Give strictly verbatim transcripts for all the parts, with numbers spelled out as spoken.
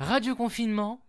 Radio Confinement.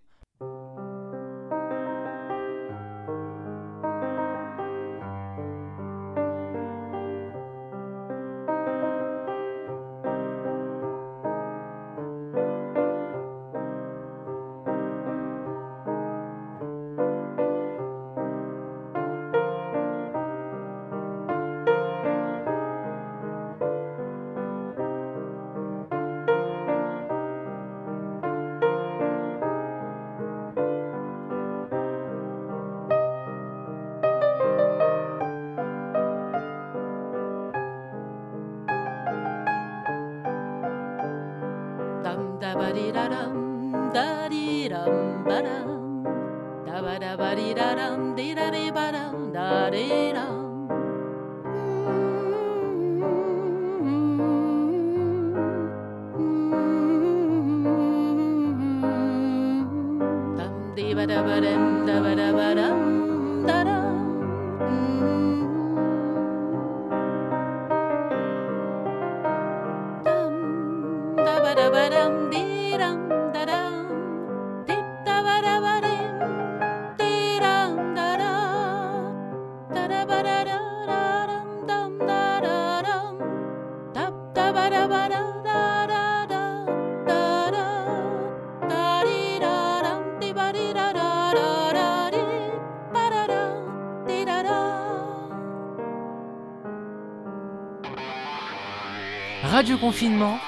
Radio Confinement,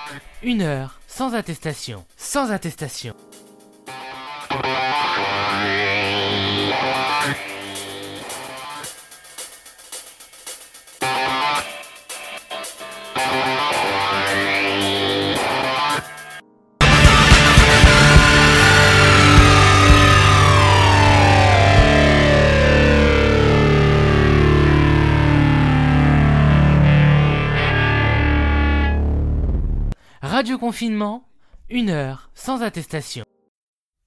une heure, sans attestation, sans attestation. Radio Confinement, une heure, sans attestation.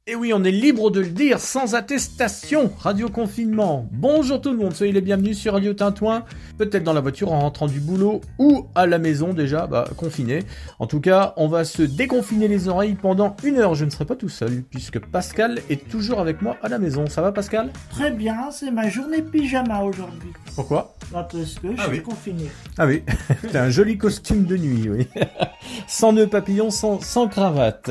Et oui, on est libre de le dire, sans attestation, Radio Confinement. Bonjour tout le monde, soyez les bienvenus sur Radio Tintouin, peut-être dans la voiture en rentrant du boulot ou à la maison déjà, bah, confiné. En tout cas, on va se déconfiner les oreilles pendant une heure, je ne serai pas tout seul, puisque Pascal est toujours avec moi à la maison. Ça va Pascal ? Très bien, c'est ma journée pyjama aujourd'hui. Pourquoi ? Parce que je ah suis oui. confiné. Ah oui, t'as un joli costume de nuit, oui. Sans nœud papillon, sans, sans cravate.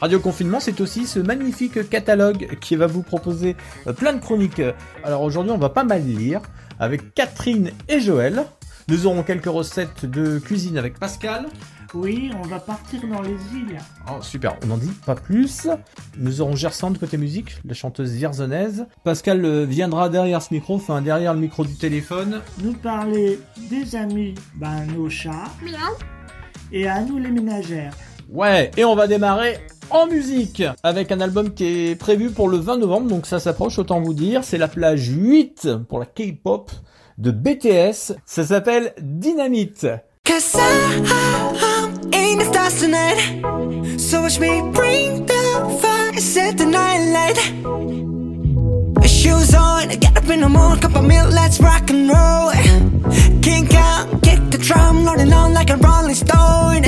Radio Confinement, c'est aussi ce magnifique catalogue qui va vous proposer plein de chroniques. Alors aujourd'hui, on va pas mal lire avec Catherine et Joël. Nous aurons quelques recettes de cuisine avec Pascal. Oui, on va partir dans les îles. Oh, super, on n'en dit pas plus. Nous aurons Gersende côté musique, la chanteuse vierzonaise. Pascal euh, viendra derrière ce micro, enfin derrière le micro du téléphone. Nous parler des amis, ben nos chats. Miaou. Et à nous les ménagères. Ouais, et on va démarrer en musique avec un album qui est prévu pour le vingt novembre, donc ça s'approche, autant vous dire. C'est la plage huit pour la K-pop de B T S. Ça s'appelle Dynamite. In the stars tonight, so watch me bring the fire, set the night light. Shoes on, get up in the morning, cup of milk, let's rock and roll. Kink out, kick the drum, rolling on like a rolling stone.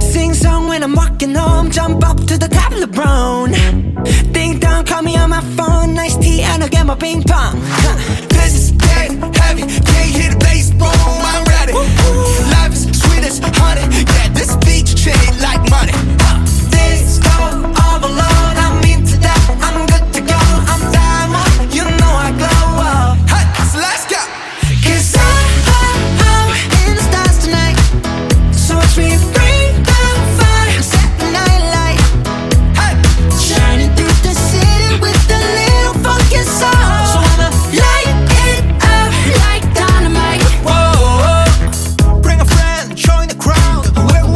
Sing song when I'm walking home, jump up to the top of the LeBron. Ding dong, call me on my phone, nice tea and I'll get my ping pong. Huh. This is dead heavy, can't hear the bass, boom, I'm ready. Life is sweet as honey, yeah, this beach treated like money. Huh. This go all alone, I'm into that, I'm good to go, I'm diamond, you know I glow up. Hey, so let's go. Cause I, I, I'm in the stars tonight, so watch me bring the fire, set the night light. Hey, shining through the city with a little fucking soul. Whoa, whoa, bring a friend, join the crowd. We're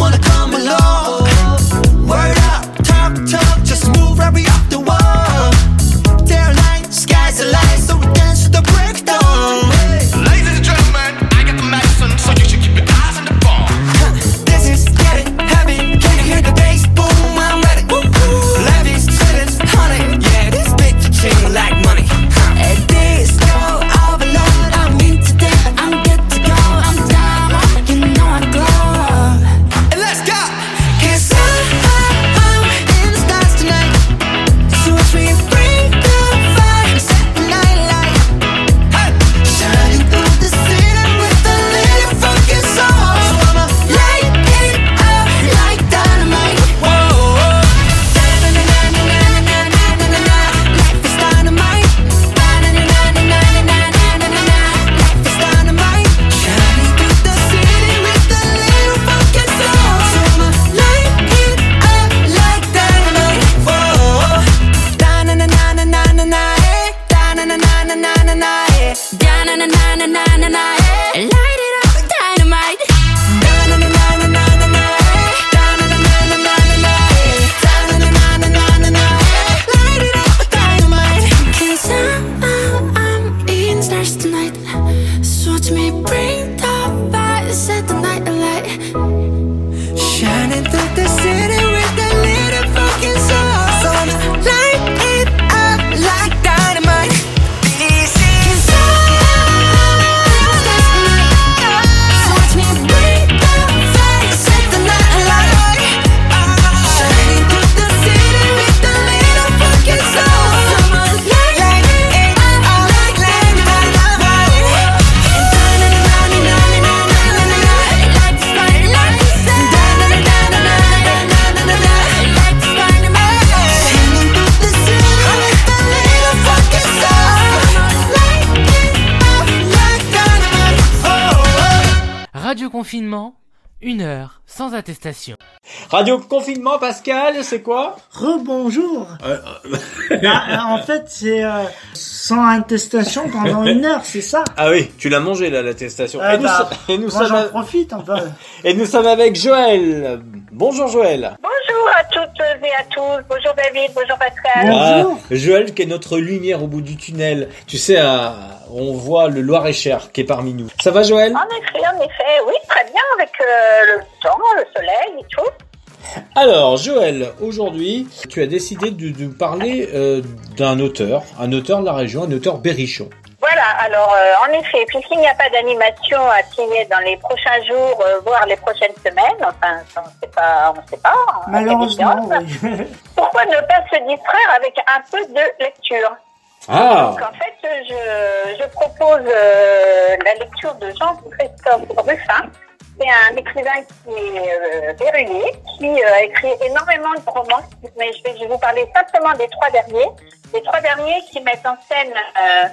confinement, une heure sans attestation. Radio confinement, Pascal, c'est quoi ? Rebonjour. Euh, euh... ah, en fait, c'est euh, sans attestation pendant une heure, c'est ça ? Ah oui, tu l'as mangé là, l'attestation. Euh, et nous, bah, et nous moi sommes... j'en profite un peu. Et nous sommes avec Joël. Bonjour Joël. Bonjour à toutes et à tous. Bonjour David, bonjour Pascal. Bonjour. Ah, Joël qui est notre lumière au bout du tunnel. Tu sais, à... on voit le Loir-et-Cher qui est parmi nous. Ça va Joël ? En effet, en effet, oui, très bien avec euh, le temps, le soleil et tout. Alors Joël, aujourd'hui, tu as décidé de, de parler euh, d'un auteur, un auteur de la région, un auteur berrichon. Voilà, alors euh, en effet, puisqu'il n'y a pas d'animation à signer dans les prochains jours, euh, voire les prochaines semaines, enfin, on ne sait pas, on ne sait pas. Malheureusement, oui. Pourquoi ne pas se distraire avec un peu de lecture ? Ah. Donc, en fait, je, je propose euh, la lecture de Jean-Christophe Ruffin. C'est un écrivain qui est euh, berrunier, qui euh, a écrit énormément de romans, mais je vais, je vais vous parler simplement des trois derniers. Les trois derniers qui mettent en scène euh,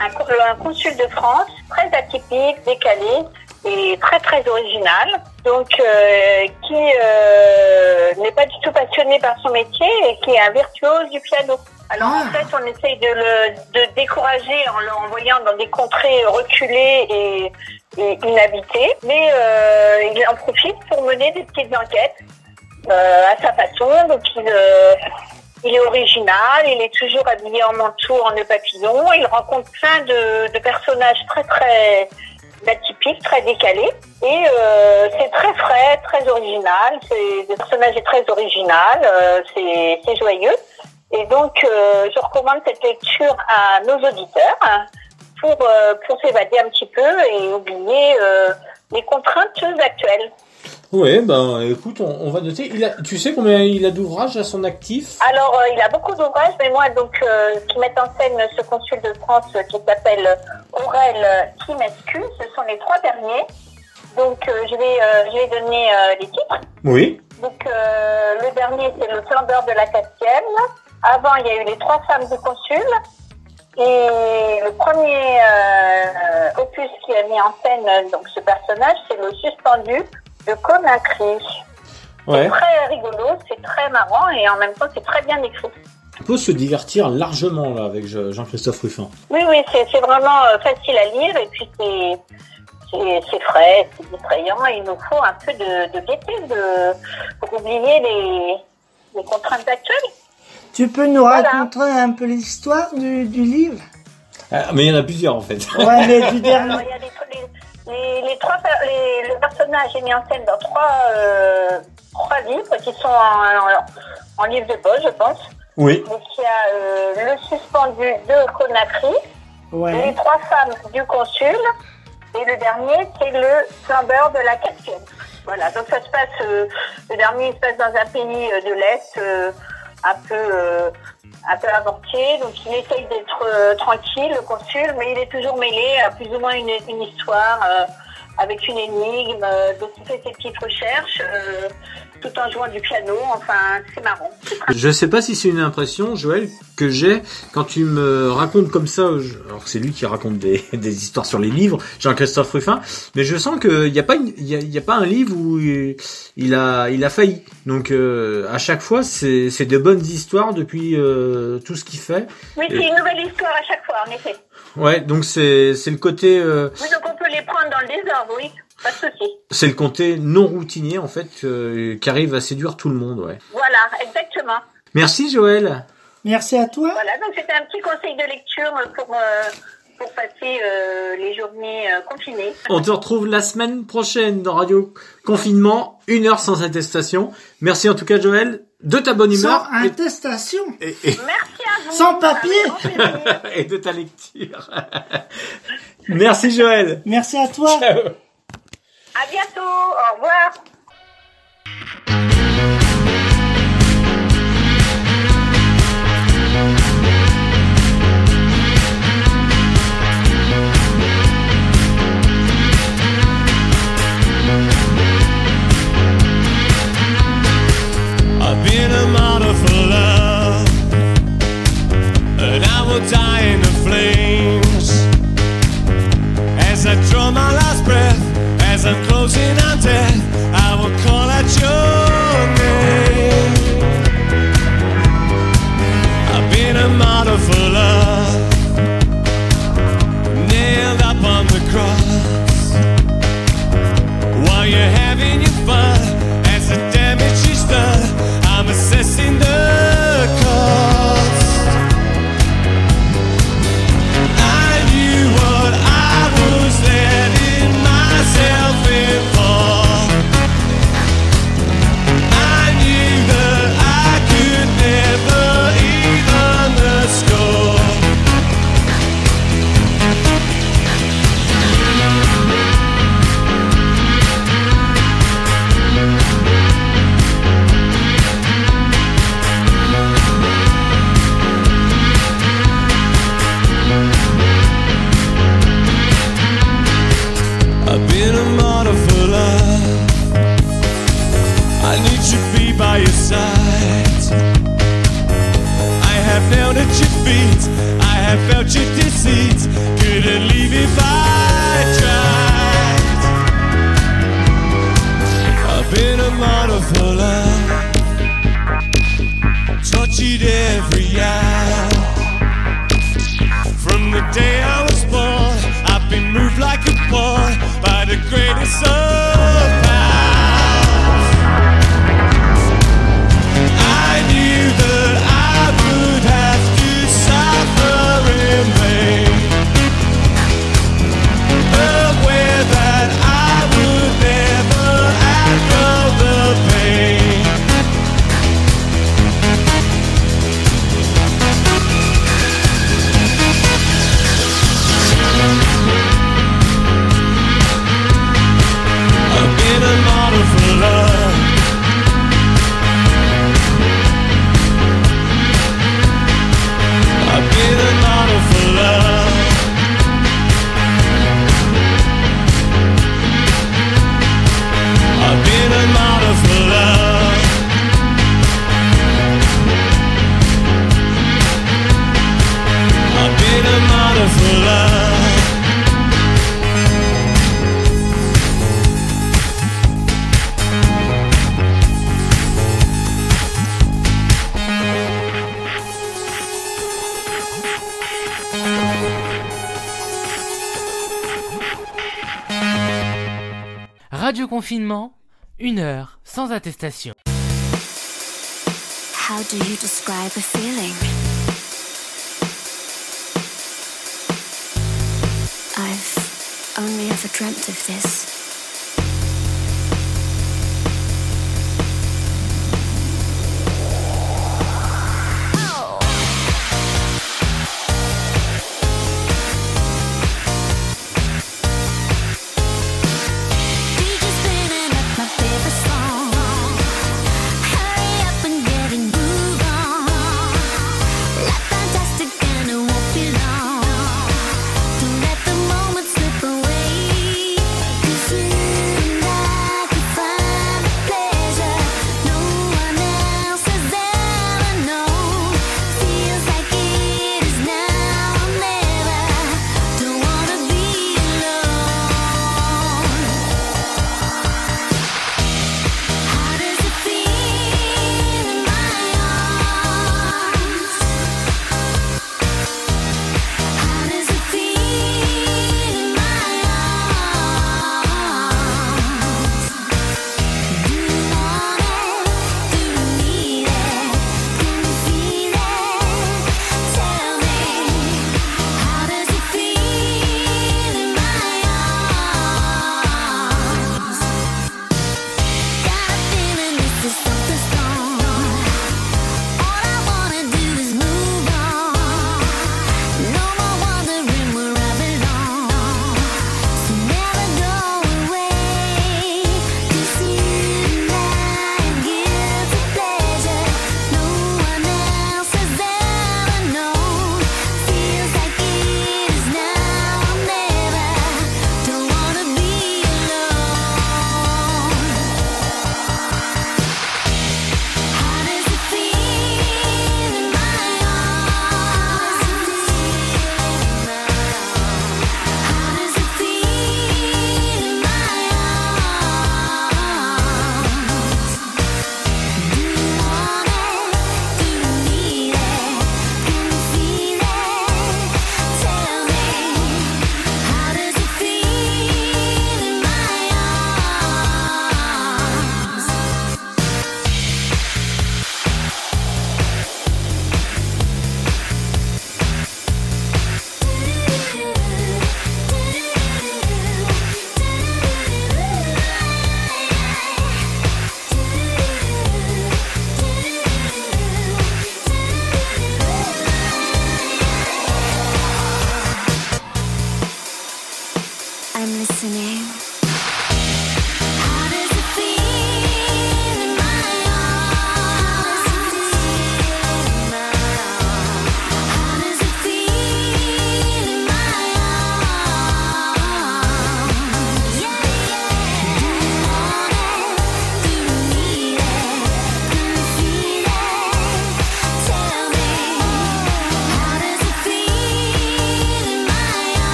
un, un consul de France, très atypique, décalé et très très original, donc euh, qui euh, n'est pas du tout passionné par son métier et qui est un virtuose du piano. Alors ah. en fait, on essaye de le de décourager en l'envoyant dans des contrées reculées et, et inhabitées, mais euh, il en profite pour mener des petites enquêtes euh, à sa façon. Donc il, euh, il est original, il est toujours habillé en manteau, en nœud papillon. Il rencontre plein de, de personnages très très atypiques, très décalés, et euh, c'est très frais, très original. C'est, le personnage est très original, euh, c'est, c'est joyeux. Et donc, euh, je recommande cette lecture à nos auditeurs hein, pour, euh, pour s'évader un petit peu et oublier euh, les contraintes actuelles. Oui, ben écoute, on, on va noter. Il a, tu sais combien il a d'ouvrages à son actif ? Alors, euh, il a beaucoup d'ouvrages, mais moi, donc, euh, qui mettent en scène ce consul de France euh, qui s'appelle Aurel Team S Q, ce sont les trois derniers. Donc, euh, je, vais, euh, je vais donner euh, les titres. Oui. Donc, euh, le dernier, c'est le flambeur de la quatrième. Avant, il y a eu les trois femmes du consul. Et le premier euh, opus qui a mis en scène donc, ce personnage, c'est le suspendu de Conakry. Ouais. C'est très rigolo, c'est très marrant et en même temps, c'est très bien écrit. On peut se divertir largement là avec Jean-Christophe Ruffin. Oui, oui, c'est, c'est vraiment facile à lire et puis c'est... C'est, c'est frais, c'est distrayant et il nous faut un peu de, de gaieté de, pour oublier les, les contraintes actuelles. Tu peux nous voilà. raconter un peu l'histoire du, du livre ? Ah, mais il y en a plusieurs en fait. Ouais, mais du dernier. Alors, il y a les, les, les, les trois, les, le personnage est mis en scène dans trois, euh, trois livres qui sont en, en, en livre de poche, je pense. Oui. Donc il y a euh, le suspendu de Conakry, ouais. Les trois femmes du consul. Et le dernier, c'est le flambeur de la quatre e. Voilà, donc ça se passe, euh, le dernier, il se passe dans un pays euh, de l'Est, euh, un peu euh, un peu avorté. Donc il essaye d'être euh, tranquille, le consul, mais il est toujours mêlé à plus ou moins une, une histoire, euh, avec une énigme. Euh, donc il fait ses petites recherches, euh, tout en jouant du piano. Enfin, c'est marrant. Je sais pas si c'est une impression, Joël, que j'ai quand tu me racontes comme ça. Je... Alors c'est lui qui raconte des, des histoires sur les livres, Jean-Christophe Ruffin. Mais je sens que il y a pas il y, y a pas un livre où il, il a il a failli. Donc euh, à chaque fois c'est c'est de bonnes histoires depuis euh, tout ce qu'il fait. Oui, c'est Et... une nouvelle histoire à chaque fois, en effet. Ouais, donc c'est c'est le côté. Euh... Oui, donc on peut les prendre dans le désordre, oui. Pas de souci. C'est le côté non routinier, en fait, euh, qui arrive à séduire tout le monde, ouais. Voilà, exactement. Merci, Joël. Merci à toi. Voilà, donc c'était un petit conseil de lecture pour, euh, pour passer euh, les journées euh, confinées. On te retrouve la semaine prochaine dans Radio Confinement, une heure sans attestation. Merci en tout cas, Joël, de ta bonne humeur. Sans attestation. Et, et... Merci à vous. Sans papier. Et de ta lecture. Merci, Joël. Merci à toi. Ciao. À bientôt, au revoir. I've been a model for love, and I will die in the flames as I draw my last breath. I'm closing beat. I have felt your deceit. Couldn't leave if I tried. I've been a martyr for love, tortured every hour. From the day I was born, I've been moved like a pawn by the greatest of powers. I knew that I would have to suffer in vain, aware that I would never outgrow the pain. Confinement, une heure sans attestation. How do you describe a feeling? I've only ever dreamt of this. This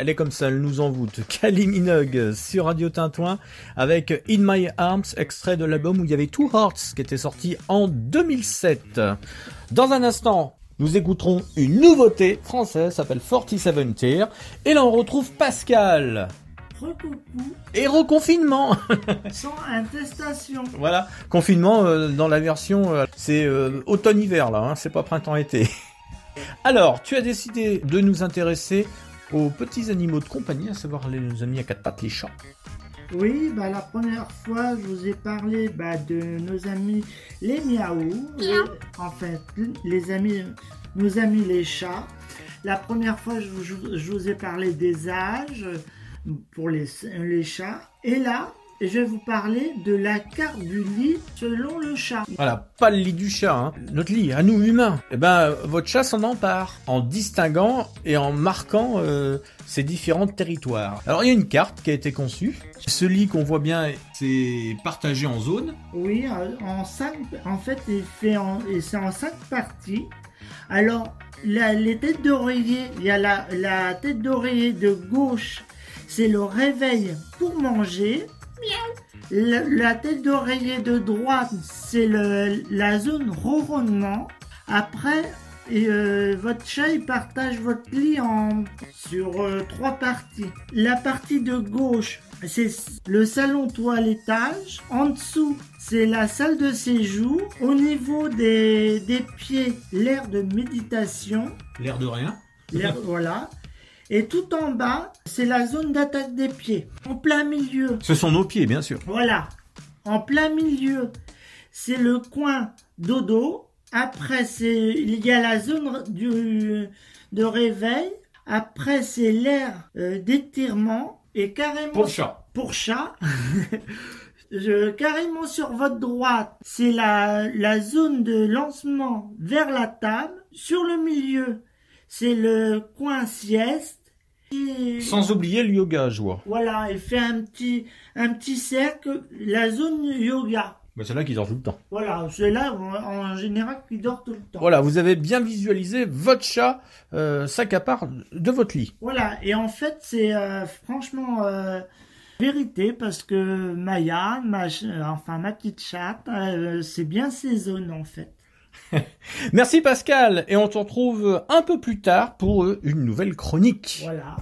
Elle est comme ça, elle nous envoûte. Kylie Minogue sur Radio Tintouin avec In My Arms, extrait de l'album où il y avait Two Hearts qui était sorti en deux mille sept. Dans un instant, nous écouterons une nouveauté française, s'appelle quarante-sept Tears. Et là, on retrouve Pascal. Recoucou. Et reconfinement. Sans intestation. Voilà, confinement euh, dans la version, euh, c'est euh, automne-hiver là, hein, c'est pas printemps-été. Alors, tu as décidé de nous intéresser aux petits animaux de compagnie, à savoir les amis à quatre pattes, les chats. Oui, bah, la première fois, je vous ai parlé bah, de nos amis les miaou, euh, en fait, les amis, nos amis les chats. La première fois, je vous, je, je vous ai parlé des âges pour les, les chats. Et là, je vais vous parler de la carte du lit selon le chat. Voilà, pas le lit du chat, hein. Notre lit, à nous humains. Eh ben, votre chat s'en empare en distinguant et en marquant euh, ses différents territoires. Alors, il y a une carte qui a été conçue. Ce lit qu'on voit bien, c'est partagé en zones. Oui, en cinq. En fait, il fait en, c'est en cinq parties. Alors, la, les têtes d'oreiller, il y a la, la tête d'oreiller de gauche, c'est le réveil pour manger. La, la tête d'oreiller de droite, c'est le, la zone ronronnement. Après, euh, votre chat, il partage votre lit en, sur euh, trois parties. La partie de gauche, c'est le salon toilettage. En dessous, c'est la salle de séjour. Au niveau des, des pieds, l'aire de méditation. L'air de rien. L'air, voilà. Et tout en bas, c'est la zone d'attaque des pieds. En plein milieu. Ce sont nos pieds, bien sûr. Voilà. En plein milieu, c'est le coin dodo. Après, c'est, il y a la zone du, de réveil. Après, c'est l'aire euh, d'étirement. Et carrément... Pour chat. Pour chat. Je, carrément sur votre droite, c'est la, la zone de lancement vers la table. Sur le milieu, c'est le coin sieste. Et... Sans oublier le yoga, je vois. Voilà, et fait un petit, un petit cercle, la zone yoga. Bah c'est là qu'ils dorment tout le temps. Voilà, c'est là en général qu'ils dorment tout le temps. Voilà, vous avez bien visualisé votre chat euh, s'accapare de votre lit. Voilà, et en fait, c'est euh, franchement euh, vérité parce que Maya, ma, enfin ma petite chatte, euh, c'est bien ses zones en fait. Merci Pascal, et on te retrouve un peu plus tard pour une nouvelle chronique. Voilà.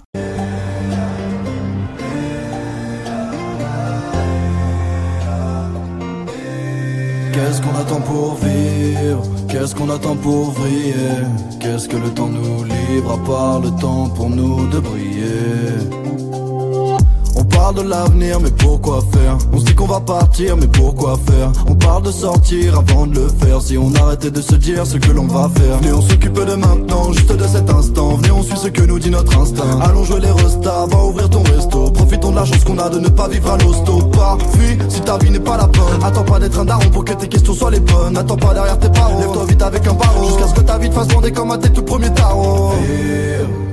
Qu'est-ce qu'on attend pour vivre? Qu'est-ce qu'on attend pour briller? Qu'est-ce que le temps nous livre à part le temps pour nous de briller? On parle de l'avenir, mais pourquoi faire? On se dit qu'on va partir, mais pourquoi faire? On parle de sortir avant de le faire. Si on arrêtait de se dire ce que l'on va faire. Venez, on s'occupe de maintenant, juste de cet instant. Venez, on suit ce que nous dit notre instinct. Allons jouer les restas, va ouvrir ton resto. Profitons de la chance qu'on a de ne pas vivre à l'hosto. Pas, fuis, si ta vie n'est pas la bonne. Attends pas d'être un daron pour que tes questions soient les bonnes. Attends pas derrière tes paroles, lève-toi vite avec un barreau. Jusqu'à ce que ta vie te fasse bander comme à tes tout premiers tarots.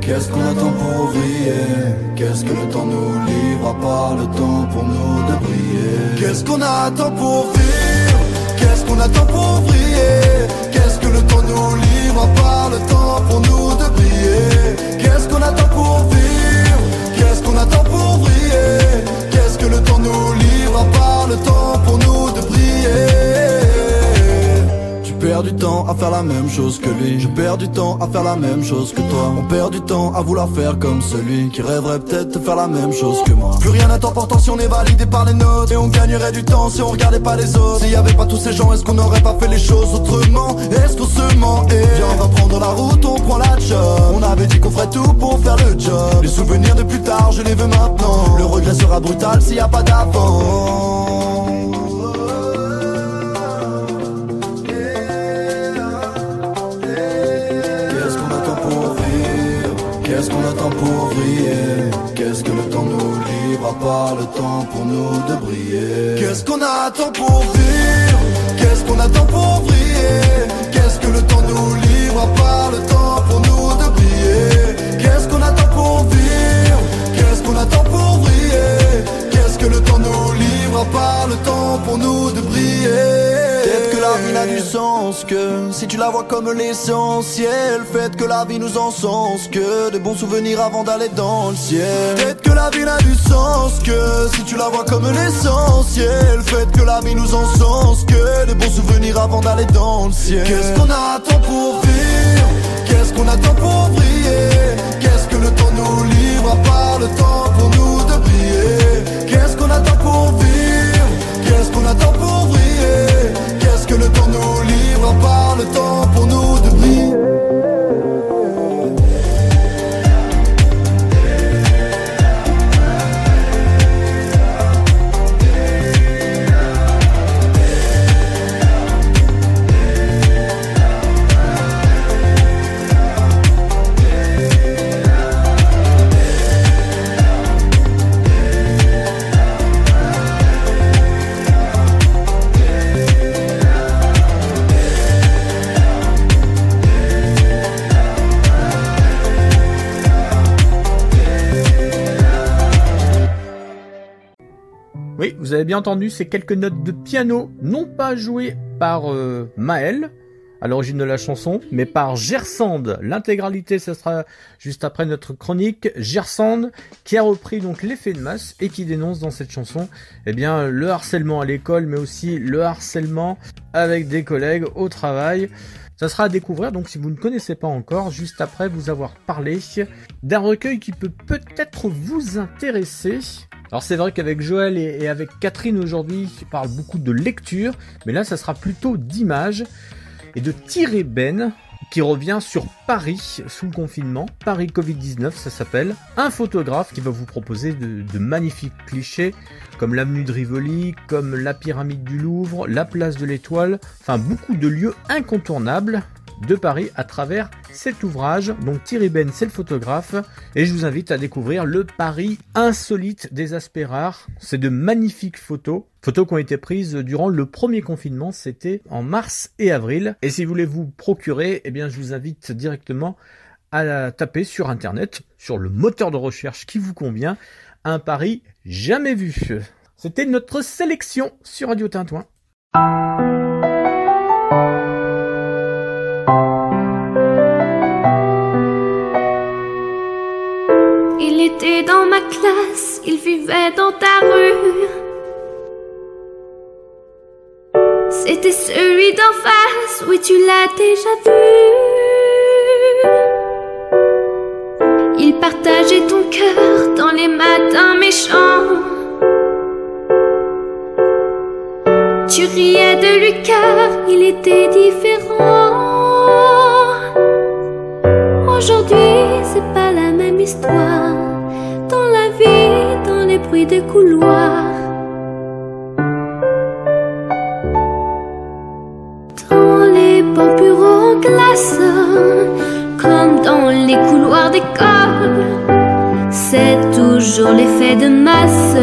Qu'est-ce qu'on attend pour briller? Qu'est-ce que le temps nous livre à part le temps pour nous de briller? Qu'est-ce qu'on attend pour vivre? Qu'est-ce qu'on attend pour briller? Qu'est-ce que le temps nous livre à part le temps pour nous de briller? Qu'est-ce qu'on attend pour vivre? Qu'est-ce qu'on attend pour briller? Qu'est-ce que le temps nous livre à part le temps pour nous de briller? Je perds du temps à faire la même chose que lui. Je perds du temps à faire la même chose que toi. On perd du temps à vouloir faire comme celui qui rêverait peut-être de faire la même chose que moi. Plus rien n'est important si on est validé par les nôtres. Et on gagnerait du temps si on regardait pas les autres. S'il y avait pas tous ces gens, est-ce qu'on aurait pas fait les choses autrement? Est-ce qu'on se ment? Et viens, on va prendre la route, on prend la job. On avait dit qu'on ferait tout pour faire le job. Les souvenirs de plus tard, je les veux maintenant. Le regret sera brutal s'il y a pas d'avant. Qu'est-ce qu'on attend pour briller? Qu'est-ce que le temps nous livre à part le temps pour nous de briller? Qu'est-ce qu'on attend pour vivre? Qu'est-ce qu'on attend pour briller? Qu'est-ce que le temps nous livre à part le temps pour nous de briller? Qu'est-ce qu'on attend pour vivre? Qu'est-ce qu'on attend pour briller? Qu'est-ce que le temps nous livre à part le temps pour nous de briller? Peut-être que la vie n'a du sens que si tu la vois comme l'essentiel, faites que la vie nous encense, que de bons souvenirs avant d'aller dans le ciel. Peut-être que la vie a du sens, que si tu la vois comme l'essentiel, faites que la vie nous encense, que de bons souvenirs avant d'aller dans le ciel. Qu'est-ce qu'on attend pour vivre? Qu'est-ce qu'on attend pour briller? Qu'est-ce que le temps nous livre à part le temps pour nous de briller? Qu'est-ce qu'on attend pour vivre? Qu'est-ce qu'on attend pour briller? Qu'est-ce que le temps nous livre à part le temps pour nous de briller? Oui, vous avez bien entendu, c'est quelques notes de piano, non pas jouées par euh, Maël, à l'origine de la chanson, mais par Gersende. L'intégralité, ça sera juste après notre chronique. Gersende, qui a repris donc l'effet de masse et qui dénonce dans cette chanson, eh bien, le harcèlement à l'école, mais aussi le harcèlement avec des collègues au travail. Ça sera à découvrir, donc si vous ne connaissez pas encore, juste après vous avoir parlé d'un recueil qui peut peut-être vous intéresser. Alors c'est vrai qu'avec Joël et avec Catherine aujourd'hui, qui parlent beaucoup de lecture, mais là ça sera plutôt d'images et de Thierry Bin qui revient sur Paris sous le confinement, Paris covid dix-neuf ça s'appelle, un photographe qui va vous proposer de, de magnifiques clichés comme l'avenue de Rivoli, comme la pyramide du Louvre, la place de l'Étoile, enfin beaucoup de lieux incontournables de Paris à travers cet ouvrage. Donc Thierry Bin, c'est le photographe, et je vous invite à découvrir le Paris insolite des aspects rares. C'est de magnifiques photos, photos qui ont été prises durant le premier confinement, c'était en mars et avril. Et si vous voulez vous procurer, eh bien je vous invite directement à la taper sur internet, sur le moteur de recherche qui vous convient, un Paris jamais vu. C'était notre sélection sur Radio Tintouin. Il était dans ma classe, il vivait dans ta rue. C'était celui d'en face, oui tu l'as déjà vu. Il partageait ton cœur dans les matins méchants. Tu riais de lui car il était différent. Aujourd'hui, c'est pas la même histoire. Dans la vie, dans les bruits des couloirs. Dans les beaux bureaux en classe, comme dans les couloirs d'école, c'est toujours l'effet de masse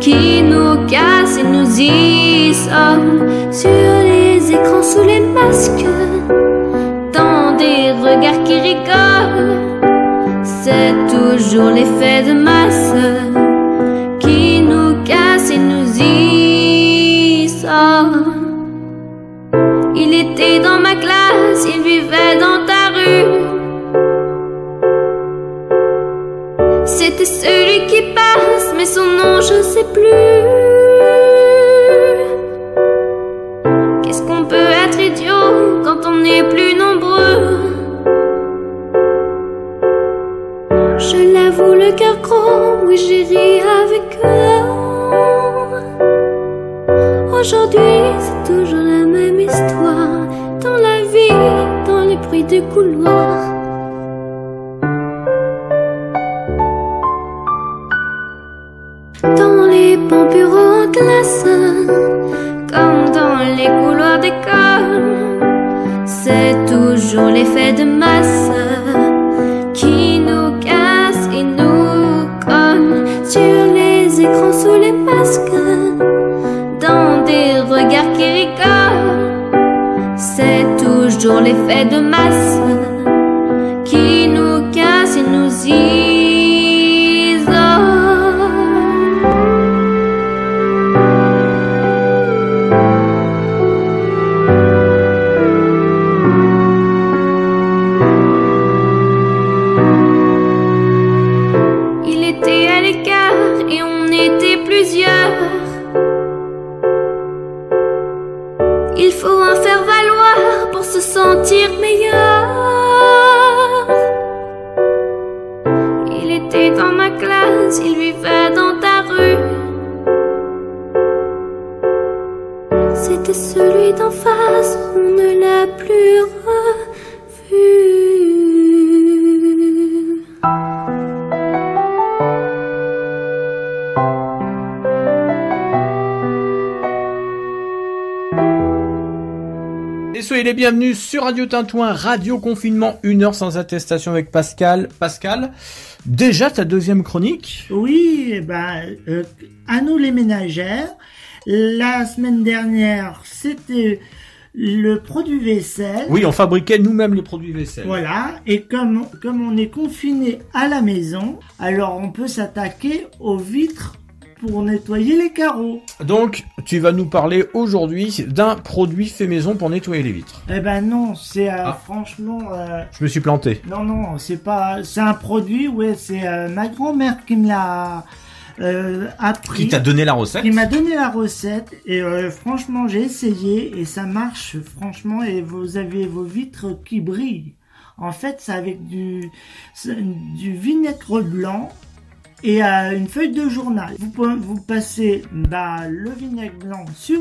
qui nous casse et nous isole. Sur les écrans, sous les masques, des regards qui rigolent, c'est toujours l'effet de masse qui nous casse et nous isole. Il était dans ma classe, il vivait dans ta rue. C'était celui qui passe, mais son nom je sais plus. Qu'est-ce qu'on peut être idiot quand on n'est plus nombreux? Je l'avoue, le cœur gros, oui j'ai ri avec eux. Aujourd'hui, c'est toujours la même histoire. Dans la vie, dans les bruits des couloirs. Dans les bons bureaux en classe, comme dans les couloirs d'école, c'est toujours l'effet de masse qui nous casse et nous colle. Sur les écrans, sous les masques, dans des regards qui rigolent, c'est toujours l'effet de masse qui nous casse et nous isole. Thank you. étaient plusieurs. Il faut en faire valoir pour se sentir meilleur. Il était dans ma classe, il vivait dans ta rue. C'était celui d'en face, on ne l'a plus revu. Soyez les bienvenus sur Radio Tintouin, Radio Confinement, une heure sans attestation avec Pascal. Pascal, déjà ta deuxième chronique ? Oui, bah, euh, à nous les ménagères. La semaine dernière, c'était le produit vaisselle. Oui, on fabriquait nous-mêmes les produits vaisselle. Voilà, et comme, comme on est confiné à la maison, alors on peut s'attaquer aux vitres pour nettoyer les carreaux. Donc, tu vas nous parler aujourd'hui d'un produit fait maison pour nettoyer les vitres. Eh ben non, c'est euh, ah. franchement... Euh... Je me suis planté. Non, non, c'est pas... C'est un produit, ouais, c'est euh, ma grand-mère qui me l'a euh, appris. Qui t'a donné la recette. Qui m'a donné la recette. Et euh, franchement, j'ai essayé et ça marche, franchement. Et vous avez vos vitres qui brillent. En fait, c'est avec du, du vinaigre blanc et euh, une feuille de journal. Vous, vous passez bah, le vinaigre blanc sur,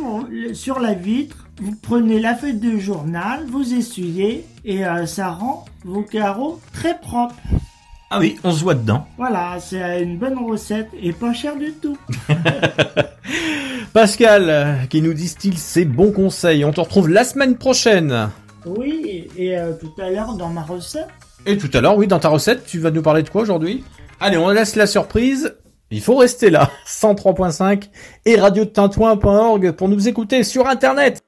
sur la vitre, vous prenez la feuille de journal, vous essuyez, et euh, ça rend vos carreaux très propres. Ah oui, on se voit dedans. Voilà, c'est une bonne recette et pas cher du tout. Pascal, qui nous distille ses bons conseils. On te retrouve la semaine prochaine. Oui, et euh, tout à l'heure dans ma recette. Et tout à l'heure, oui, dans ta recette, tu vas nous parler de quoi aujourd'hui ? Allez, on laisse la surprise. Il faut rester là. cent trois virgule cinq et radio tintouin point org pour nous écouter sur Internet.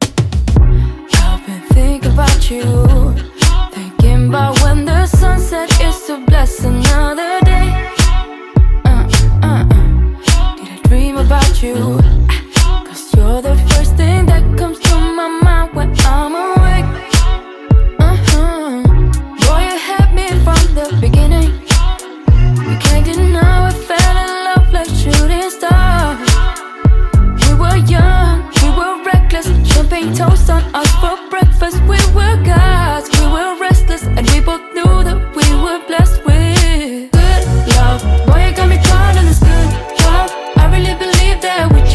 Toast on us for breakfast. We were gods, we were restless, and we both knew that we were blessed with good love. Boy, you got me caught in this good love. I really believe that we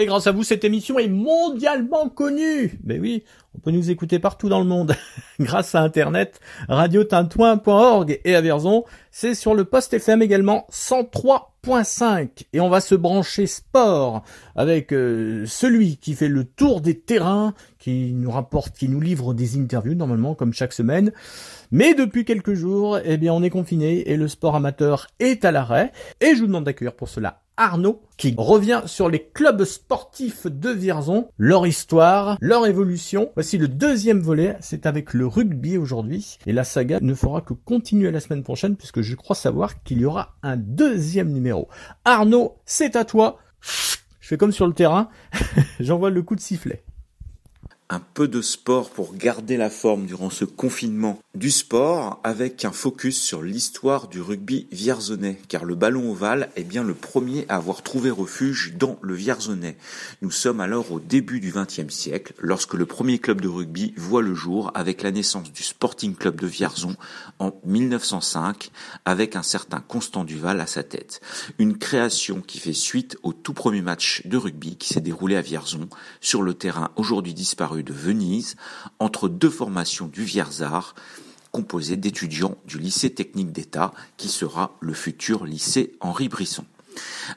Et grâce à vous, cette émission est mondialement connue. Ben oui, on peut nous écouter partout dans le monde grâce à Internet, radio tintouin point org et à Vierzon. C'est sur le poste F M également, cent trois point cinq. Et on va se brancher sport avec euh, celui qui fait le tour des terrains, qui nous rapporte, qui nous livre des interviews normalement comme chaque semaine. Mais depuis quelques jours, eh bien, on est confiné et le sport amateur est à l'arrêt. Et je vous demande d'accueillir pour cela Arnaud, qui revient sur les clubs sportifs de Vierzon, leur histoire, leur évolution. Voici le deuxième volet, c'est avec le rugby aujourd'hui. Et la saga ne fera que continuer la semaine prochaine, puisque je crois savoir qu'il y aura un deuxième numéro. Arnaud, c'est à toi. Je fais comme sur le terrain, j'envoie le coup de sifflet. Un peu de sport pour garder la forme durant ce confinement. Du sport avec un focus sur l'histoire du rugby vierzonais, car le ballon ovale est bien le premier à avoir trouvé refuge dans le Vierzonais. Nous sommes alors au début du vingtième siècle, lorsque le premier club de rugby voit le jour avec la naissance du Sporting Club de Vierzon en mille neuf cent cinq, avec un certain Constant Duval à sa tête. Une création qui fait suite au tout premier match de rugby qui s'est déroulé à Vierzon, sur le terrain aujourd'hui disparu de Venise, entre deux formations du Vierzard composées d'étudiants du lycée technique d'État qui sera le futur lycée Henri Brisson.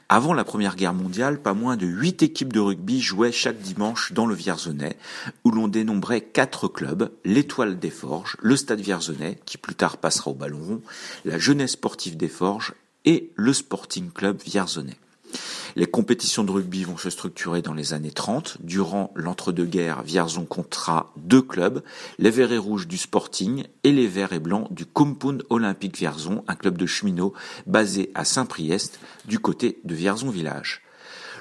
Avant la Première Guerre mondiale, pas moins de huit équipes de rugby jouaient chaque dimanche dans le Vierzonais, où l'on dénombrait quatre clubs: l'Étoile des Forges, le Stade Vierzonais, qui plus tard passera au Ballon Rond, la Jeunesse sportive des Forges et le Sporting Club Vierzonais. Les compétitions de rugby vont se structurer dans les années trente. Durant l'entre-deux-guerres, Vierzon comptera deux clubs, les Verts et Rouges du Sporting et les Verts et Blancs du Compound Olympique Vierzon, un club de cheminots basé à Saint-Priest, du côté de Vierzon Village.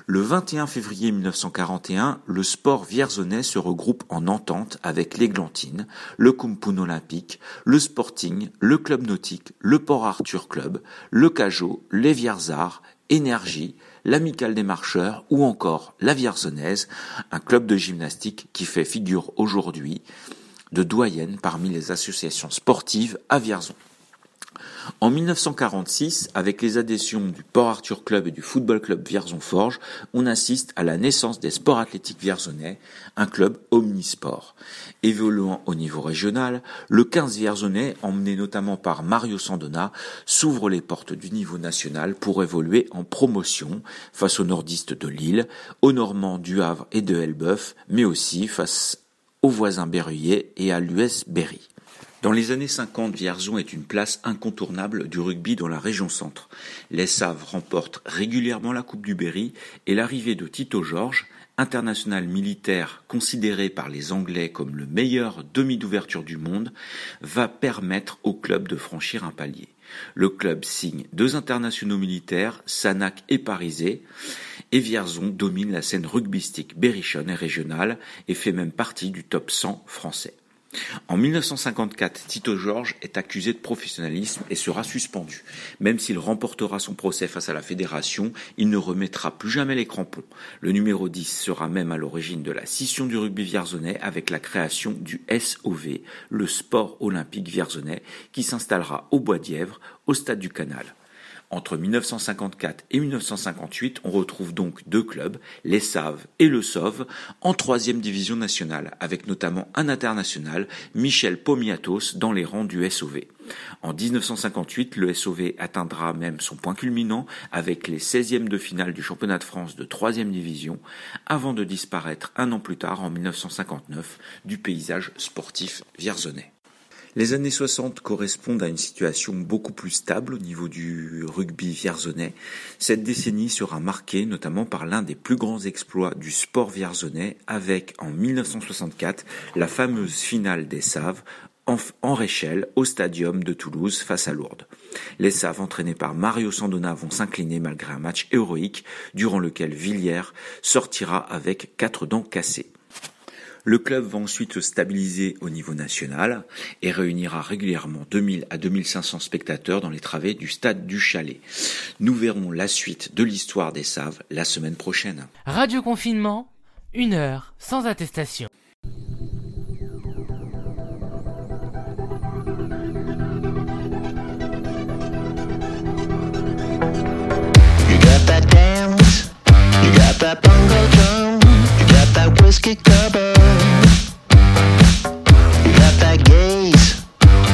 Le vingt et un février mille neuf cent quarante et un, le sport vierzonais se regroupe en entente avec l'Églantine, le Compound Olympique, le Sporting, le Club Nautique, le Port-Arthur Club, le Cajot, les Vierzards, Énergie, l'Amicale des Marcheurs ou encore la Vierzonaise, un club de gymnastique qui fait figure aujourd'hui de doyenne parmi les associations sportives à Vierzon. En mille neuf cent quarante-six, avec les adhésions du Port-Arthur Club et du Football Club Vierzon-Forges, on assiste à la naissance des sports athlétiques vierzonais, un club omnisport. Évoluant au niveau régional, le quinze Vierzonais, emmené notamment par Mario Sandona, s'ouvre les portes du niveau national pour évoluer en promotion face aux nordistes de Lille, aux Normands du Havre et de Elbeuf, mais aussi face aux voisins berruyers et à l'U S Berry. Dans les années cinquante, Vierzon est une place incontournable du rugby dans la région centre. Les Saves remportent régulièrement la Coupe du Berry et l'arrivée de Tito Géorgès, international militaire considéré par les Anglais comme le meilleur demi d'ouverture du monde, va permettre au club de franchir un palier. Le club signe deux internationaux militaires, Sanac et Parisé, et Vierzon domine la scène rugbystique berrichonne et régionale et fait même partie du top cent français. En mille neuf cent cinquante-quatre, Tito Géorgès est accusé de professionnalisme et sera suspendu. Même s'il remportera son procès face à la fédération, il ne remettra plus jamais les crampons. Le numéro dix sera même à l'origine de la scission du rugby vierzonais avec la création du S O V, le sport olympique vierzonais, qui s'installera au Bois d'Yèvre, au stade du Canal. Entre mille neuf cent cinquante-quatre et mille neuf cent cinquante-huit, on retrouve donc deux clubs, les Saves et le S O V, en troisième division nationale, avec notamment un international, Michel Pomiatos, dans les rangs du S O V. En mille neuf cent cinquante-huit, le S O V atteindra même son point culminant avec les seizièmes de finale du championnat de France de troisième division, avant de disparaître un an plus tard, en mille neuf cent cinquante-neuf, du paysage sportif vierzonais. Les années soixante correspondent à une situation beaucoup plus stable au niveau du rugby vierzonais. Cette décennie sera marquée notamment par l'un des plus grands exploits du sport vierzonais avec, en mille neuf cent soixante-quatre, la fameuse finale des Saves en Réchelle, au Stadium de Toulouse, face à Lourdes. Les Saves, entraînés par Mario Sandona, vont s'incliner malgré un match héroïque durant lequel Villiers sortira avec quatre dents cassées. Le club va ensuite se stabiliser au niveau national et réunira régulièrement deux mille à deux mille cinq cents spectateurs dans les travées du stade du Chalet. Nous verrons la suite de l'histoire des Saves la semaine prochaine. Radio Confinement, une heure sans attestation. You got that dance, you got that bongo drum. Chicago. You got that gaze,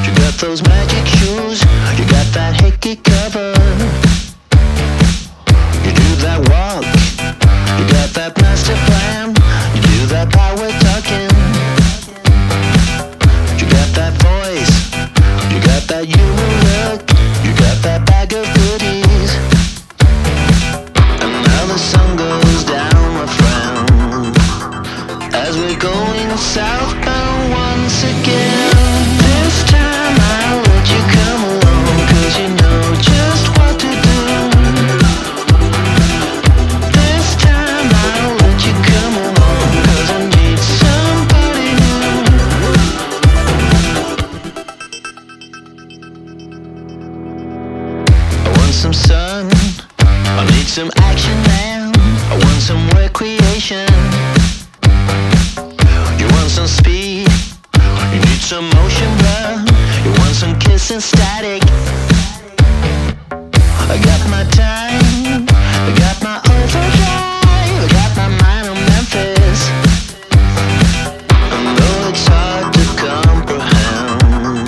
you got those magic shoes, you got that hickey cover. You do that walk, you got that master plan, you do that power talking. You got that voice, you got that human look, you got that bag of goodies. And now the sun goes down, my friend, as we're going southbound once again. This time I'll let you come along, cause you know just what to do. This time I'll let you come along, cause I need somebody new. I want some sun, I need some action now, I want some recreation. You want some speed, you need some motion blur, you want some kiss and static. I got my time, I got my overdrive, I got my mind on Memphis. And though it's hard to comprehend,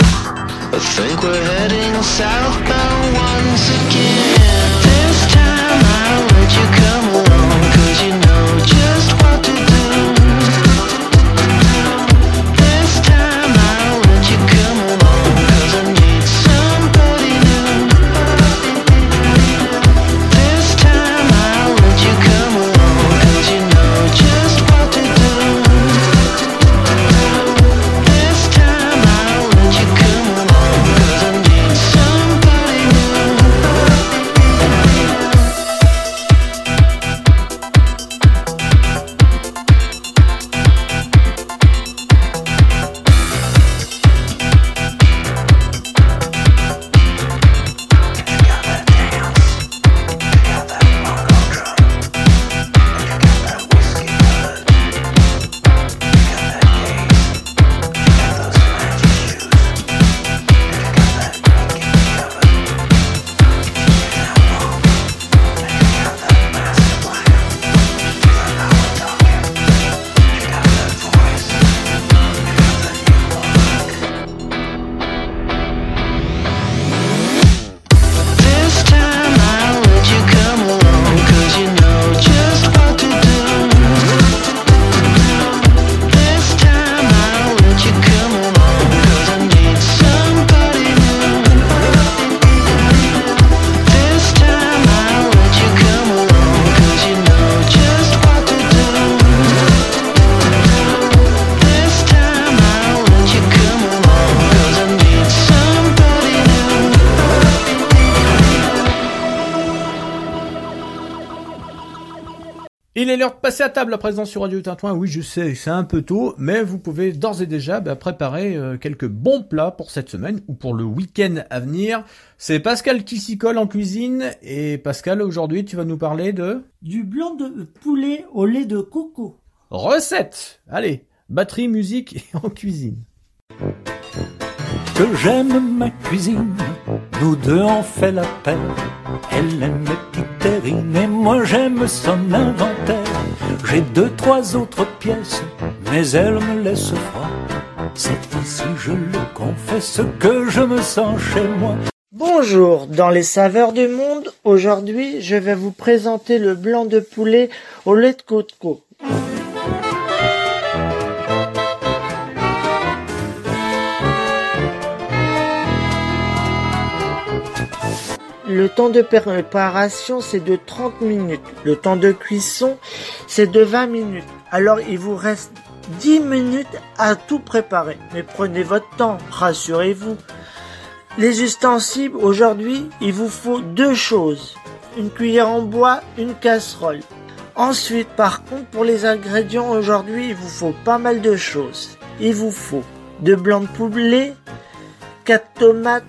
I think we're heading southbound once again. This time I'll let you come along, cause you know just what to do. This time I'll let you come along, cause I need somebody new. This time I'll let you come along, cause you know just what to do. This time I'll let you come along, cause I need somebody new. This time I'll let you come along, cause you know just what to do. This time I'll let you come along, cause I need somebody new. This time I'll let you come along, cause you know just what to do. This time I'll let you come along, cause I need somebody new. Il est l'heure de passer à table à présent sur Radio Tintouin. Oui, je sais, c'est un peu tôt, mais vous pouvez d'ores et déjà bah, préparer euh, quelques bons plats pour cette semaine ou pour le week-end à venir. C'est Pascal qui s'y colle en cuisine. Et Pascal, aujourd'hui, tu vas nous parler de Du blanc de poulet au lait de coco. recettes. Allez, batterie, musique et en cuisine. Que j'aime ma cuisine, nous deux on fait la paire. Elle aime mes petites terrines et moi j'aime son inventaire. J'ai deux, trois autres pièces, mais elle me laisse froid. C'est ici, je le confesse, que je me sens chez moi. Bonjour, dans les saveurs du monde, aujourd'hui je vais vous présenter le blanc de poulet au lait de coco. Le temps de préparation, c'est de trente minutes. Le temps de cuisson, c'est de vingt minutes. Alors, il vous reste dix minutes à tout préparer. Mais prenez votre temps, rassurez-vous. Les ustensiles, aujourd'hui, il vous faut deux choses. Une cuillère en bois, une casserole. Ensuite, par contre, pour les ingrédients, aujourd'hui, il vous faut pas mal de choses. Il vous faut deux blancs de poulet, quatre tomates,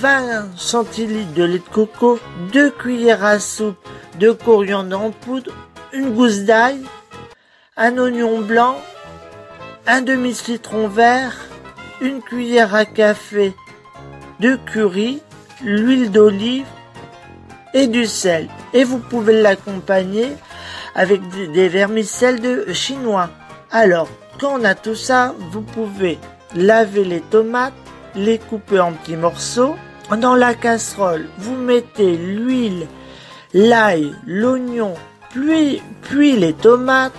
vingt centilitres de lait de coco, deux cuillères à soupe de coriandre en poudre, une gousse d'ail, un oignon blanc, un demi-citron vert, une cuillère à café de curry, l'huile d'olive et du sel. Et vous pouvez l'accompagner avec des vermicelles de chinois. Alors, quand on a tout ça, vous pouvez laver les tomates, les couper en petits morceaux. Dans la casserole, vous mettez l'huile, l'ail, l'oignon, puis, puis les tomates,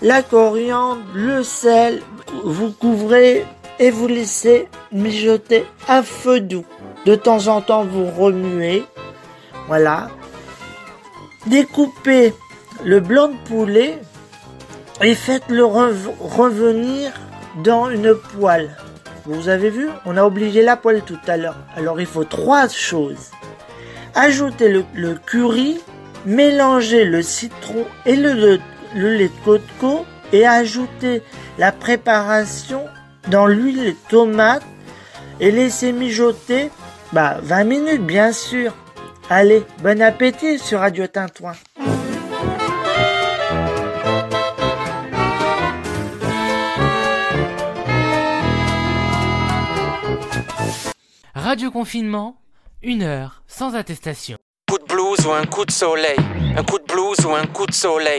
la coriandre, le sel. Vous couvrez et vous laissez mijoter à feu doux. De temps en temps, vous remuez. Voilà. Découpez le blanc de poulet et faites-le rev- revenir dans une poêle. Vous avez vu, on a obligé la poêle tout à l'heure. Alors il faut trois choses. Ajoutez le, le curry, mélangez le citron et le, le, le lait de coco et ajoutez la préparation dans l'huile de tomate et laissez mijoter bah, vingt minutes bien sûr. Allez, bon appétit sur Radio Tintouin. Radio Confinement, une heure sans attestation. Un coup de blues ou un coup de soleil, un coup de blues ou un coup de soleil.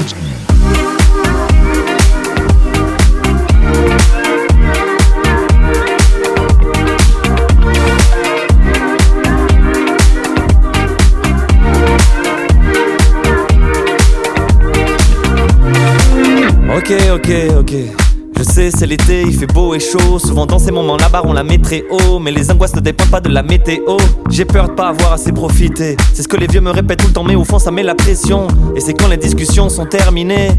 Ok, ok, ok. Je sais, c'est l'été, il fait beau et chaud. Souvent dans ces moments, la barre, on la met très haut. Mais les angoisses ne dépendent pas de la météo. J'ai peur de pas avoir assez profité. C'est ce que les vieux me répètent tout le temps, mais au fond, ça met la pression. Et c'est quand les discussions sont terminées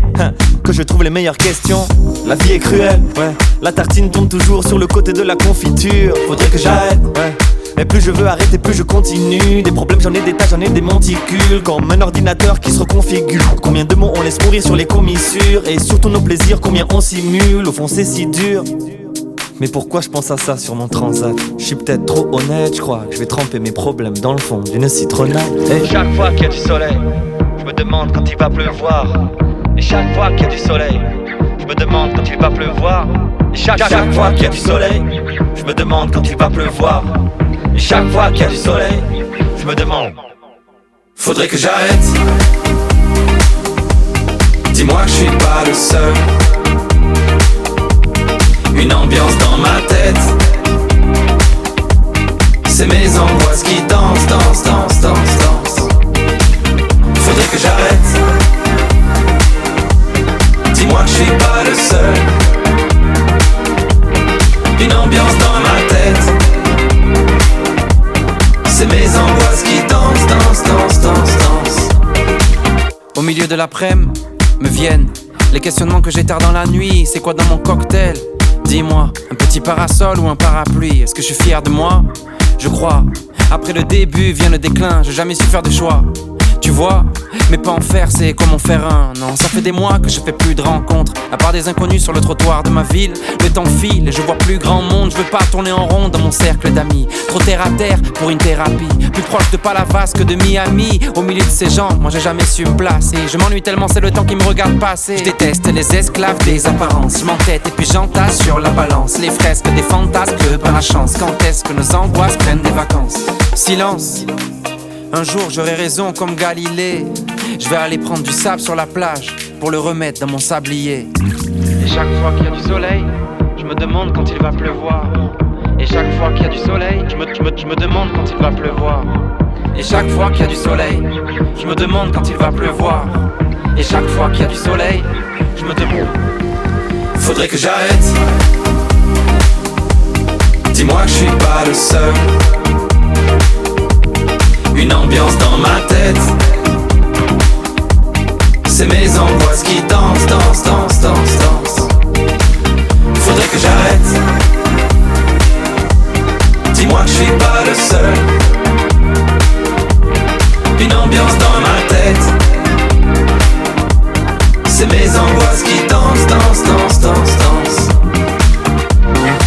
que je trouve les meilleures questions. La vie est cruelle, ouais. La tartine tombe toujours sur le côté de la confiture. Faudrait que j'arrête, ouais. Mais plus je veux arrêter, plus je continue. Des problèmes, j'en ai des tas, j'en ai des monticules. Comme un ordinateur qui se reconfigure. Combien de mots on laisse mourir sur les commissures. Et surtout nos plaisirs, combien on simule. Au fond c'est si dur. Mais pourquoi je pense à ça sur mon transat? Je suis peut-être trop honnête, je crois. Je vais tremper mes problèmes dans le fond d'une citronnade. Et chaque fois qu'il y a du soleil, je me demande quand il va pleuvoir. Et chaque fois qu'il y a du soleil, je me demande quand il va pleuvoir. Et chaque, chaque, chaque fois qu'il y a du soleil, je me demande quand il va pleuvoir. Et chaque fois qu'il y a du soleil, je me demande. Faudrait que j'arrête. Dis-moi que je suis pas le seul. Une ambiance dans ma tête. C'est mes angoisses qui dansent, dansent, dansent, dansent, dansent. Faudrait que j'arrête. Dis-moi que je suis pas le seul. Une ambiance dans ma tête. C'est mes angoisses qui dansent, dansent, dansent, dansent, dansent. Au milieu de l'après-midi, me viennent les questionnements que j'ai tard dans la nuit. C'est quoi dans mon cocktail? Dis-moi, un petit parasol ou un parapluie? Est-ce que je suis fier de moi? Je crois. Après le début vient le déclin, j'ai jamais su faire de choix. Tu vois, mais pas en faire, c'est comme en faire un. Non, ça fait des mois que je fais plus de rencontres. À part des inconnus sur le trottoir de ma ville. Le temps file et je vois plus grand monde. Je veux pas tourner en rond dans mon cercle d'amis. Trop terre à terre pour une thérapie. Plus proche de Palavas que de Miami. Au milieu de ces gens, moi j'ai jamais su me placer. Je m'ennuie tellement, c'est le temps qui me regarde passer. Je déteste les esclaves des apparences. Je m'entête et puis j'entasse sur la balance. Les fresques des fantasmes que par la chance. Quand est-ce que nos angoisses prennent des vacances? Silence. Un jour j'aurai raison comme Galilée. Je vais aller prendre du sable sur la plage pour le remettre dans mon sablier. Et chaque fois qu'il y a du soleil, je me demande quand il va pleuvoir. Et chaque fois qu'il y a du soleil, je me, je me, je me demande quand il va pleuvoir. Et chaque fois qu'il y a du soleil, je me demande quand il va pleuvoir. Et chaque fois qu'il y a du soleil, je me demande. Faudrait que j'arrête. Dis-moi que je suis pas le seul. Une ambiance dans ma tête. C'est mes angoisses qui dansent, dansent, dansent, dansent, dansent. Faudrait que j'arrête. Dis-moi que je suis pas le seul. Une ambiance dans ma tête. C'est mes angoisses qui dansent, dansent, dansent, dansent, dansent.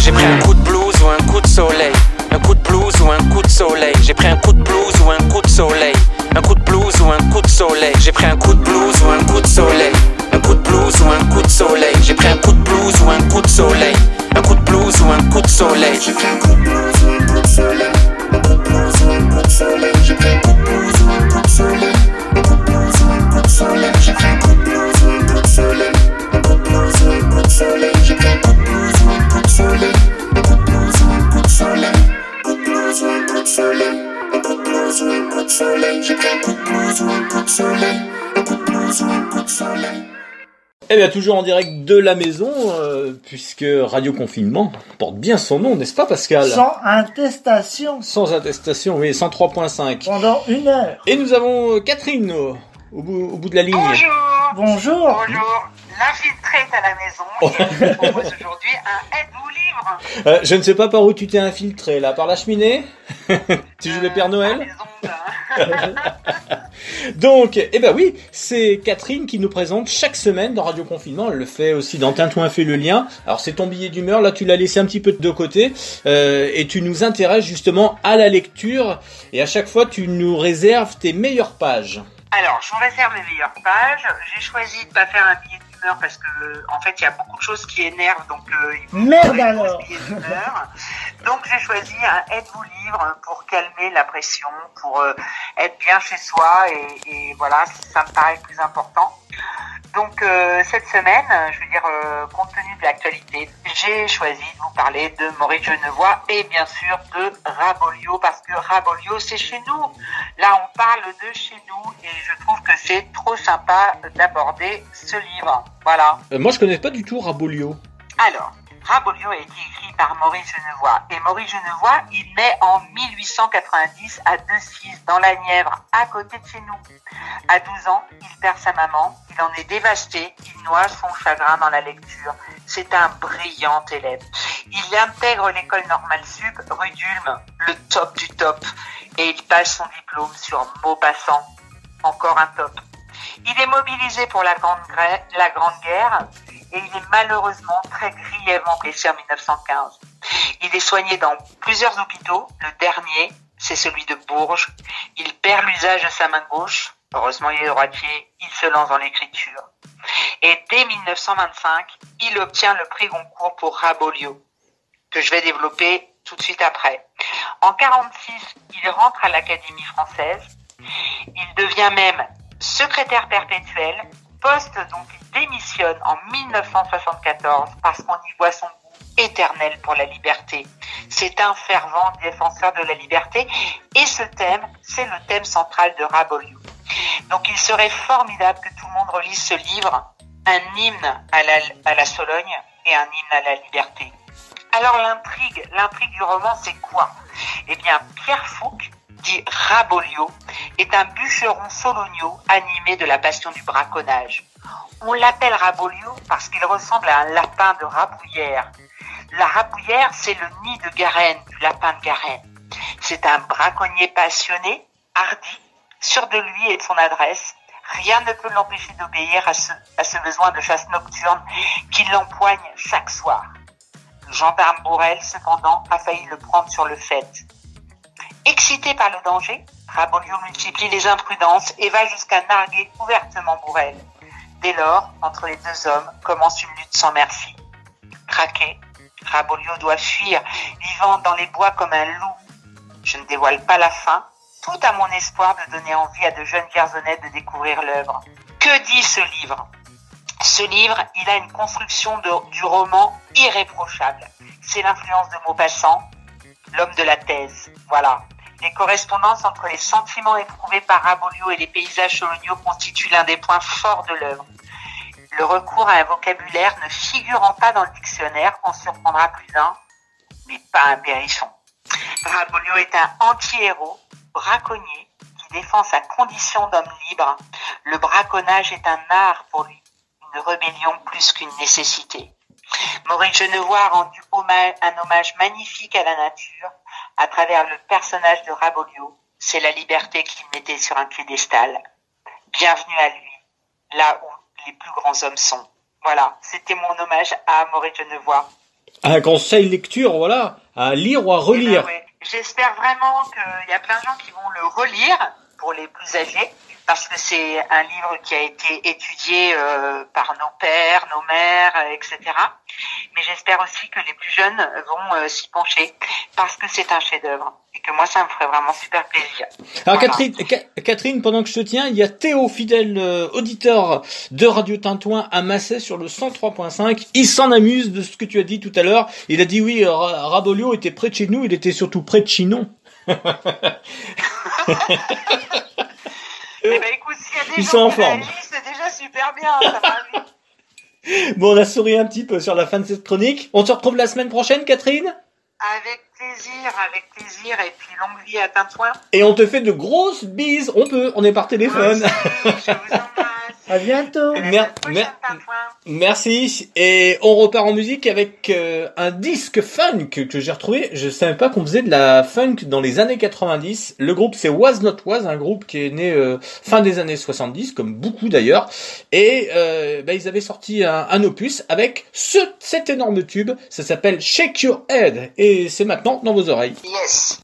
J'ai pris un coup de blues ou un coup de soleil. Un coup de blues ou un coup de soleil. J'ai pris un coup de blues ou un coup de soleil. Un coup de blues ou un coup de soleil. J'ai pris un coup de blues ou un coup de soleil. Un coup de blues ou un coup de soleil. J'ai pris un coup de blues ou un coup de soleil. Un coup de blues ou un coup de soleil. J'ai pris un coup de blues ou un coup de soleil. Un coup de blues ou un coup de soleil. J'ai pris un coup de blues ou un coup de soleil. Un coup de blues ou un coup de soleil. J'ai pris un coup de blues ou un coup de soleil. Un coup de blues ou un coup de soleil. Eh bien, toujours en direct de la maison, euh, puisque Radio Confinement porte bien son nom, n'est-ce pas, Pascal ? Sans attestation. Sans attestation, oui, cent trois virgule cinq. Pendant une heure. Et nous avons Catherine au, au, bout, au bout de la ligne. Bonjour. Bonjour. Bonjour. L'infiltré est à la maison et je vous propose aujourd'hui un aide-vous livre. Euh, je ne sais pas par où tu t'es infiltré, là, par la cheminée ? Tu joues euh, le Père Noël ? Donc, eh ben oui, c'est Catherine qui nous présente chaque semaine dans Radio Confinement. Elle le fait aussi dans Tintouin fait le lien. Alors c'est ton billet d'humeur, là tu l'as laissé un petit peu de côté euh, et tu nous intéresses justement à la lecture et à chaque fois tu nous réserves tes meilleures pages. Alors je vous réserve mes meilleures pages. J'ai choisi de pas faire un billet d'humeur parce que euh, en fait il y a beaucoup de choses qui énervent donc euh, il faut merde alors. Donc j'ai choisi un aide-vous livre pour calmer la pression, pour euh, être bien chez soi et, et voilà, ça me paraît le plus important. Donc euh, cette semaine, je veux dire, euh, compte tenu de l'actualité, j'ai choisi de vous parler de Maurice Genevois et bien sûr de Raboliot, parce que Raboliot c'est chez nous. Là on parle de chez nous et je trouve que c'est trop sympa d'aborder ce livre. Voilà. Euh, moi je connais pas du tout Raboliot. Alors, Raboliot a été écrit par Maurice Genevois. Et Maurice Genevois, il naît en mille huit cent quatre-vingt-dix à Decize, dans la Nièvre, à côté de chez nous. À douze ans, il perd sa maman, il en est dévasté, il noie son chagrin dans la lecture. C'est un brillant élève. Il intègre l'école normale sup, rue d'Ulm, le top du top. Et il passe son diplôme sur Maupassant. Encore un top. Il est mobilisé pour la Grande, Gra- la Grande Guerre. Et il est malheureusement très grièvement blessé en dix-neuf cent quinze. Il est soigné dans plusieurs hôpitaux. Le dernier, c'est celui de Bourges. Il perd l'usage de sa main gauche. Heureusement, il est droitier. Il se lance dans l'écriture. Et dès dix-neuf cent vingt-cinq, il obtient le prix Goncourt pour Raboliot, que je vais développer tout de suite après. En quarante-six, il rentre à l'Académie française. Il devient même secrétaire perpétuel, poste dont il démissionne en dix-neuf cent soixante-quatorze parce qu'on y voit son goût éternel pour la liberté. C'est un fervent défenseur de la liberté et ce thème, c'est le thème central de Raboliot. Donc il serait formidable que tout le monde relise ce livre, un hymne à la, à la Sologne et un hymne à la liberté. Alors l'intrigue, l'intrigue du roman, c'est quoi ? Eh bien, Pierre Fouque, dit Raboliot, est un bûcheron sologno animé de la passion du braconnage. On l'appelle Raboliot parce qu'il ressemble à un lapin de rabouillère. La rabouillère, c'est le nid de Garenne, du lapin de Garenne. C'est un braconnier passionné, hardi, sûr de lui et de son adresse. Rien ne peut l'empêcher d'obéir à ce, à ce besoin de chasse nocturne qui l'empoigne chaque soir. Le gendarme Bourrel, cependant, a failli le prendre sur le fait. Excité par le danger, Raboliot multiplie les imprudences et va jusqu'à narguer ouvertement Bourrel. Dès lors, entre les deux hommes commence une lutte sans merci. Traqué, Raboliot doit fuir, vivant dans les bois comme un loup. Je ne dévoile pas la fin, tout à mon espoir de donner envie à de jeunes Vierzonais de découvrir l'œuvre. Que dit ce livre ? Ce livre, il a une construction de, du roman irréprochable. C'est l'influence de Maupassant, l'homme de la thèse. Voilà. Les correspondances entre les sentiments éprouvés par Raboliot et les paysages soloniaux constituent l'un des points forts de l'œuvre. Le recours à un vocabulaire ne figurant pas dans le dictionnaire, on surprendra plus d'un, mais pas un berrichon. Raboliot est un anti-héros, braconnier, qui défend sa condition d'homme libre. Le braconnage est un art pour lui, une rébellion plus qu'une nécessité. Maurice Genevois a rendu hommage, un hommage magnifique à la nature à travers le personnage de Raboliot. C'est la liberté qu'il mettait sur un piédestal. Bienvenue à lui, là où les plus grands hommes sont. Voilà, c'était mon hommage à Maurice Genevois. Un conseil lecture, voilà, à lire ou à relire. Ben ouais. J'espère vraiment qu'il y a plein de gens qui vont le relire, pour les plus âgés, parce que c'est un livre qui a été étudié euh, par nos pères, nos mères, euh, et cetera. Mais j'espère aussi que les plus jeunes vont euh, s'y pencher, parce que c'est un chef-d'œuvre et que moi, ça me ferait vraiment super plaisir. Alors voilà. Catherine, Ca- Catherine, pendant que je te tiens, il y a Théo, fidèle euh, auditeur de Radio Tintouin à Massé sur le cent trois virgule cinq. Il s'en amuse de ce que tu as dit tout à l'heure. Il a dit oui, Raboliot était près de chez nous, il était surtout près de Chinon. Eh ben, écoute, s'il y a des Ils gens sont en forme. C'est déjà super bien. Ça va aller. Bon, on a souri un petit peu sur la fin de cette chronique. On se retrouve la semaine prochaine, Catherine ? Avec plaisir, avec plaisir. Et puis, longue vie à Tintouin. Et on te fait de grosses bises. On peut, on est par téléphone. Moi aussi, je vous embrasse. À bientôt. À Mer- Mer- Merci. Et on repart en musique avec euh, un disque funk que j'ai retrouvé. Je savais pas qu'on faisait de la funk dans les années quatre-vingt-dix. Le groupe, c'est Was Not Was, un groupe qui est né euh, fin des années soixante-dix, comme beaucoup d'ailleurs. Et euh, bah, ils avaient sorti un, un opus avec ce, cet énorme tube. Ça s'appelle Shake Your Head. Et c'est maintenant dans vos oreilles. Yes.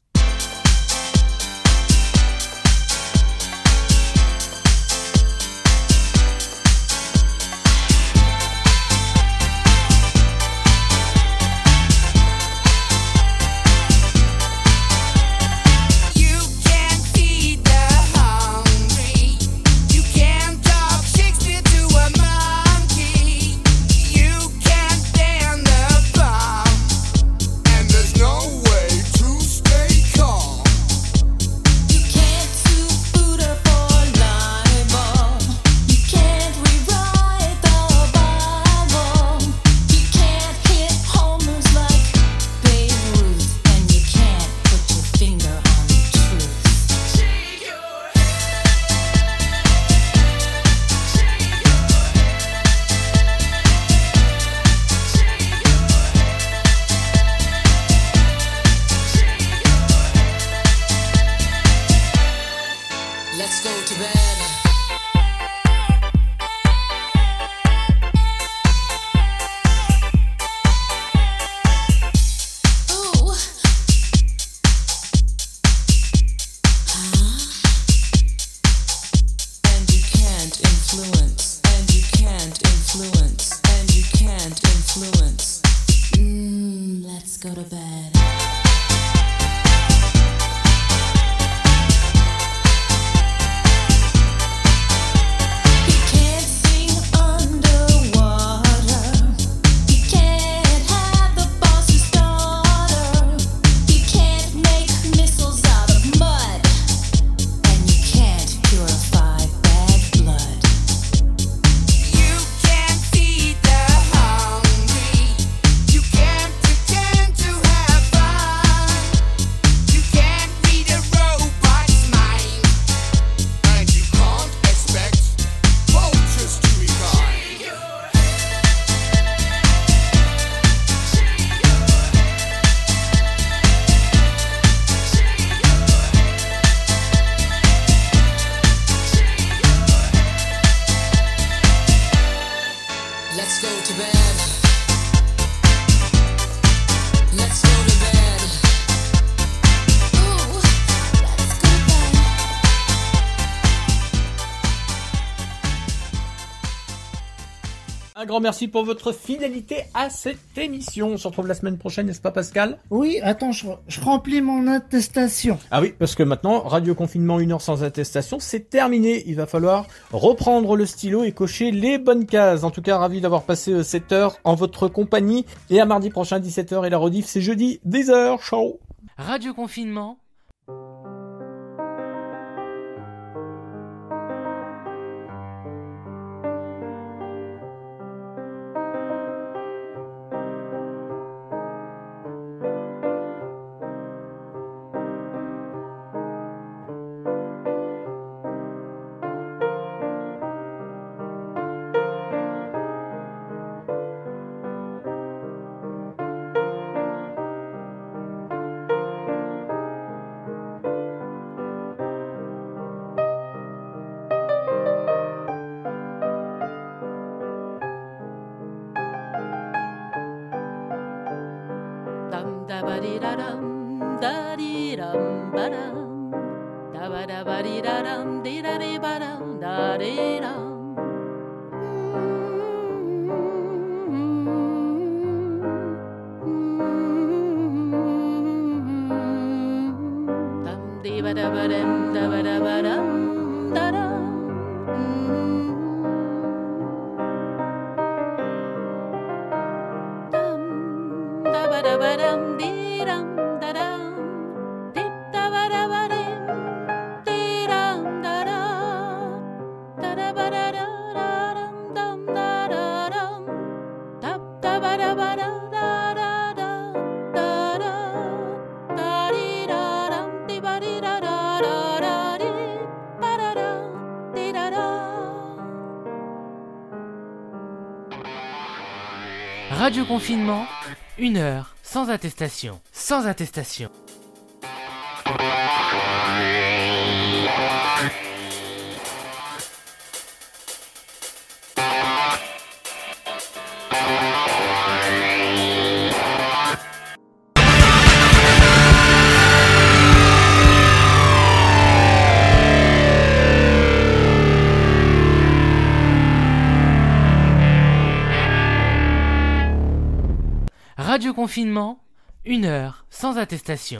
Grand merci pour votre fidélité à cette émission. On se retrouve la semaine prochaine, n'est-ce pas, Pascal ? Oui, attends, je, je remplis mon attestation. Ah oui, parce que maintenant, Radio Confinement, une heure sans attestation, c'est terminé. Il va falloir reprendre le stylo et cocher les bonnes cases. En tout cas, ravi d'avoir passé euh, cette heure en votre compagnie. Et à mardi prochain, dix-sept heures, et la rediff, c'est jeudi, dix heures. Ciao ! Radio Confinement. Da-da-ba-dum-dee-dum-da-dum, dip-da-ba-da-ba-dum, dee-dum-da-dum. Radio Confinement, une heure, sans attestation, sans attestation. Radio Confinement, une heure sans attestation.